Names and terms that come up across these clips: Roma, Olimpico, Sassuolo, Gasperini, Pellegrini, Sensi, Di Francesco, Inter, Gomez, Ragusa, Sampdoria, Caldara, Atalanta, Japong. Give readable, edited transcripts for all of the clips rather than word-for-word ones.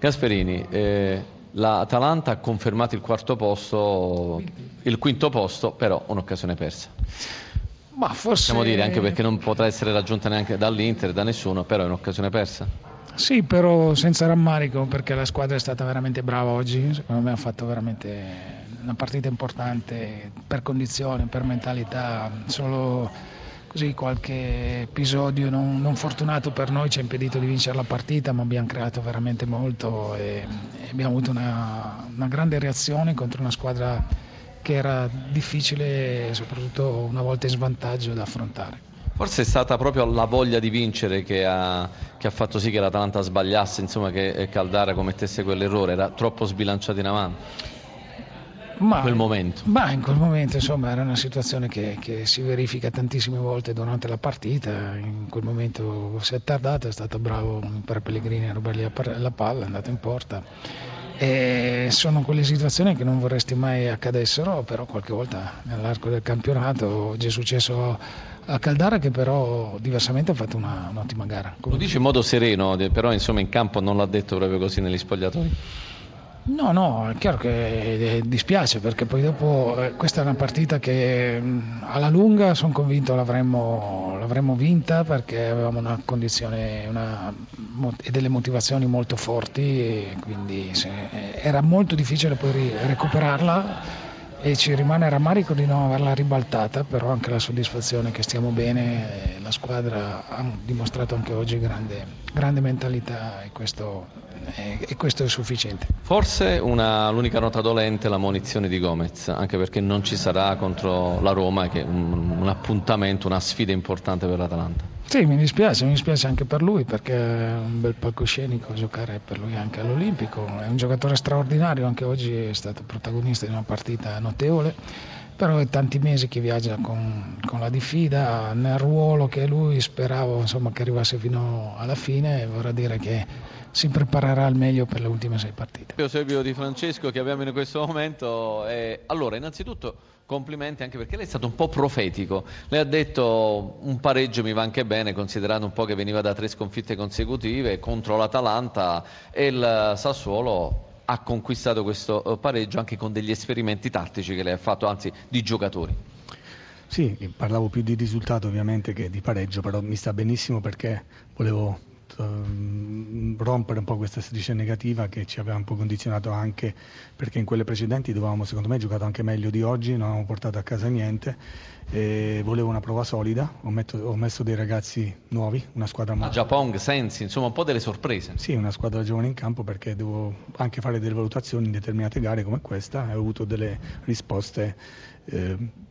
Gasperini, l'Atalanta ha confermato il quarto posto, il quinto posto, però un'occasione persa. Ma forse... possiamo dire, anche perché non potrà essere raggiunta neanche dall'Inter, da nessuno, però è un'occasione persa. Sì, però senza rammarico, perché la squadra è stata veramente brava oggi, secondo me ha fatto veramente una partita importante per condizione, per mentalità, solo così qualche episodio non fortunato per noi ci ha impedito di vincere la partita, ma abbiamo creato veramente molto e abbiamo avuto una grande reazione contro una squadra che era difficile, soprattutto una volta in svantaggio, da affrontare. Forse è stata proprio la voglia di vincere che ha fatto sì che l'Atalanta sbagliasse, insomma, che Caldara commettesse quell'errore, era troppo sbilanciato in avanti in quel momento. Ma in quel momento, insomma, era una situazione che si verifica tantissime volte durante la partita, in quel momento si è tardato, è stato bravo per Pellegrini a rubargli la palla, è andato in porta. E sono quelle situazioni che non vorresti mai accadessero, però qualche volta nell'arco del campionato è successo a Caldara, che però diversamente ha fatto un'ottima gara. Lo dice in modo sereno, però insomma in campo non l'ha detto proprio così negli spogliatoi. No, è chiaro che dispiace, perché poi dopo questa è una partita che alla lunga sono convinto l'avremmo vinta, perché avevamo una condizione e delle motivazioni molto forti, e quindi era molto difficile poi recuperarla, e ci rimane rammarico di non averla ribaltata, però anche la soddisfazione che stiamo bene, la squadra ha dimostrato anche oggi grande mentalità, e questo è sufficiente. Forse l'unica nota dolente è la ammonizione di Gomez, anche perché non ci sarà contro la Roma, che è un appuntamento, una sfida importante per l'Atalanta. Sì, mi dispiace anche per lui, perché è un bel palcoscenico giocare per lui anche all'Olimpico, è un giocatore straordinario, anche oggi è stato protagonista di una partita notevole, però è tanti mesi che viaggia con la diffida, nel ruolo che lui speravo, insomma, che arrivasse fino alla fine, vorrà dire che si preparerà al meglio per le ultime 6 partite. Eusebio Di Francesco che abbiamo in questo momento, allora innanzitutto complimenti, anche perché lei è stato un po' profetico, lei ha detto un pareggio mi va anche bene, considerando un po' che veniva da 3 sconfitte consecutive contro l'Atalanta, e il Sassuolo ha conquistato questo pareggio anche con degli esperimenti tattici che lei ha fatto, anzi di giocatori. Sì, parlavo più di risultato ovviamente che di pareggio, però mi sta benissimo, perché volevo rompere un po' questa striscia negativa che ci aveva un po' condizionato, anche perché in quelle precedenti dovevamo, secondo me, giocato anche meglio di oggi, non avevamo portato a casa niente, e volevo una prova solida, ho messo dei ragazzi nuovi, una squadra a Japong, Sensi, insomma un po' delle sorprese. Sì, una squadra giovane in campo, perché devo anche fare delle valutazioni in determinate gare come questa, e ho avuto delle risposte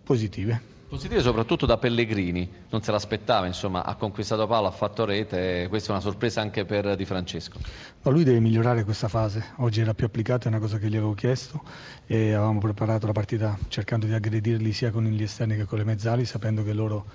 positive. Positive soprattutto da Pellegrini, non se l'aspettava, insomma, ha conquistato palla, ha fatto rete, e questa è una sorpresa anche per Di Francesco. No, lui deve migliorare questa fase, oggi era più applicata, è una cosa che gli avevo chiesto, e avevamo preparato la partita cercando di aggredirli sia con gli esterni che con le mezzali, sapendo che loro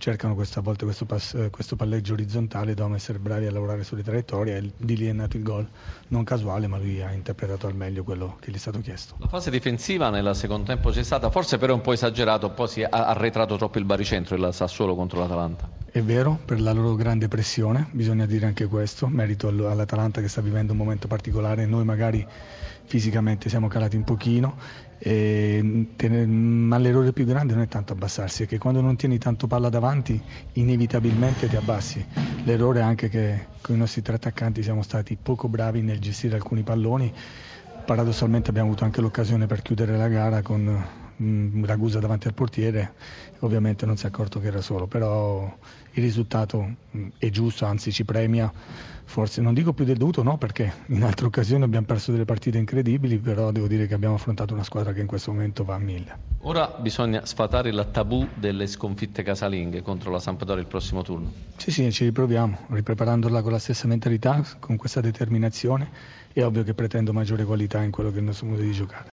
cercano questa volta questo palleggio orizzontale, dovevamo essere bravi a lavorare sulle traiettorie, e di lì è nato il gol, non casuale, ma lui ha interpretato al meglio quello che gli è stato chiesto. La fase difensiva nel secondo tempo c'è stata, forse però un po' esagerato, un po' si è arretrato troppo il baricentro il Sassuolo contro l'Atalanta. È vero, per la loro grande pressione, bisogna dire anche questo, merito all'Atalanta che sta vivendo un momento particolare, noi magari fisicamente siamo calati un pochino, ma l'errore più grande non è tanto abbassarsi, è che quando non tieni tanto palla davanti inevitabilmente ti abbassi. L'errore è anche che con i nostri tre attaccanti siamo stati poco bravi nel gestire alcuni palloni, paradossalmente abbiamo avuto anche l'occasione per chiudere la gara con Ragusa davanti al portiere, ovviamente non si è accorto che era solo, però il risultato è giusto, anzi ci premia, forse non dico più del dovuto, no, perché in altre occasioni abbiamo perso delle partite incredibili, però devo dire che abbiamo affrontato una squadra che in questo momento va a 1000. Ora bisogna sfatare il tabù delle sconfitte casalinghe contro la Sampdoria il prossimo turno. Sì, ci riproviamo, ripreparandola con la stessa mentalità, con questa determinazione, è ovvio che pretendo maggiore qualità in quello che noi siamo di giocare.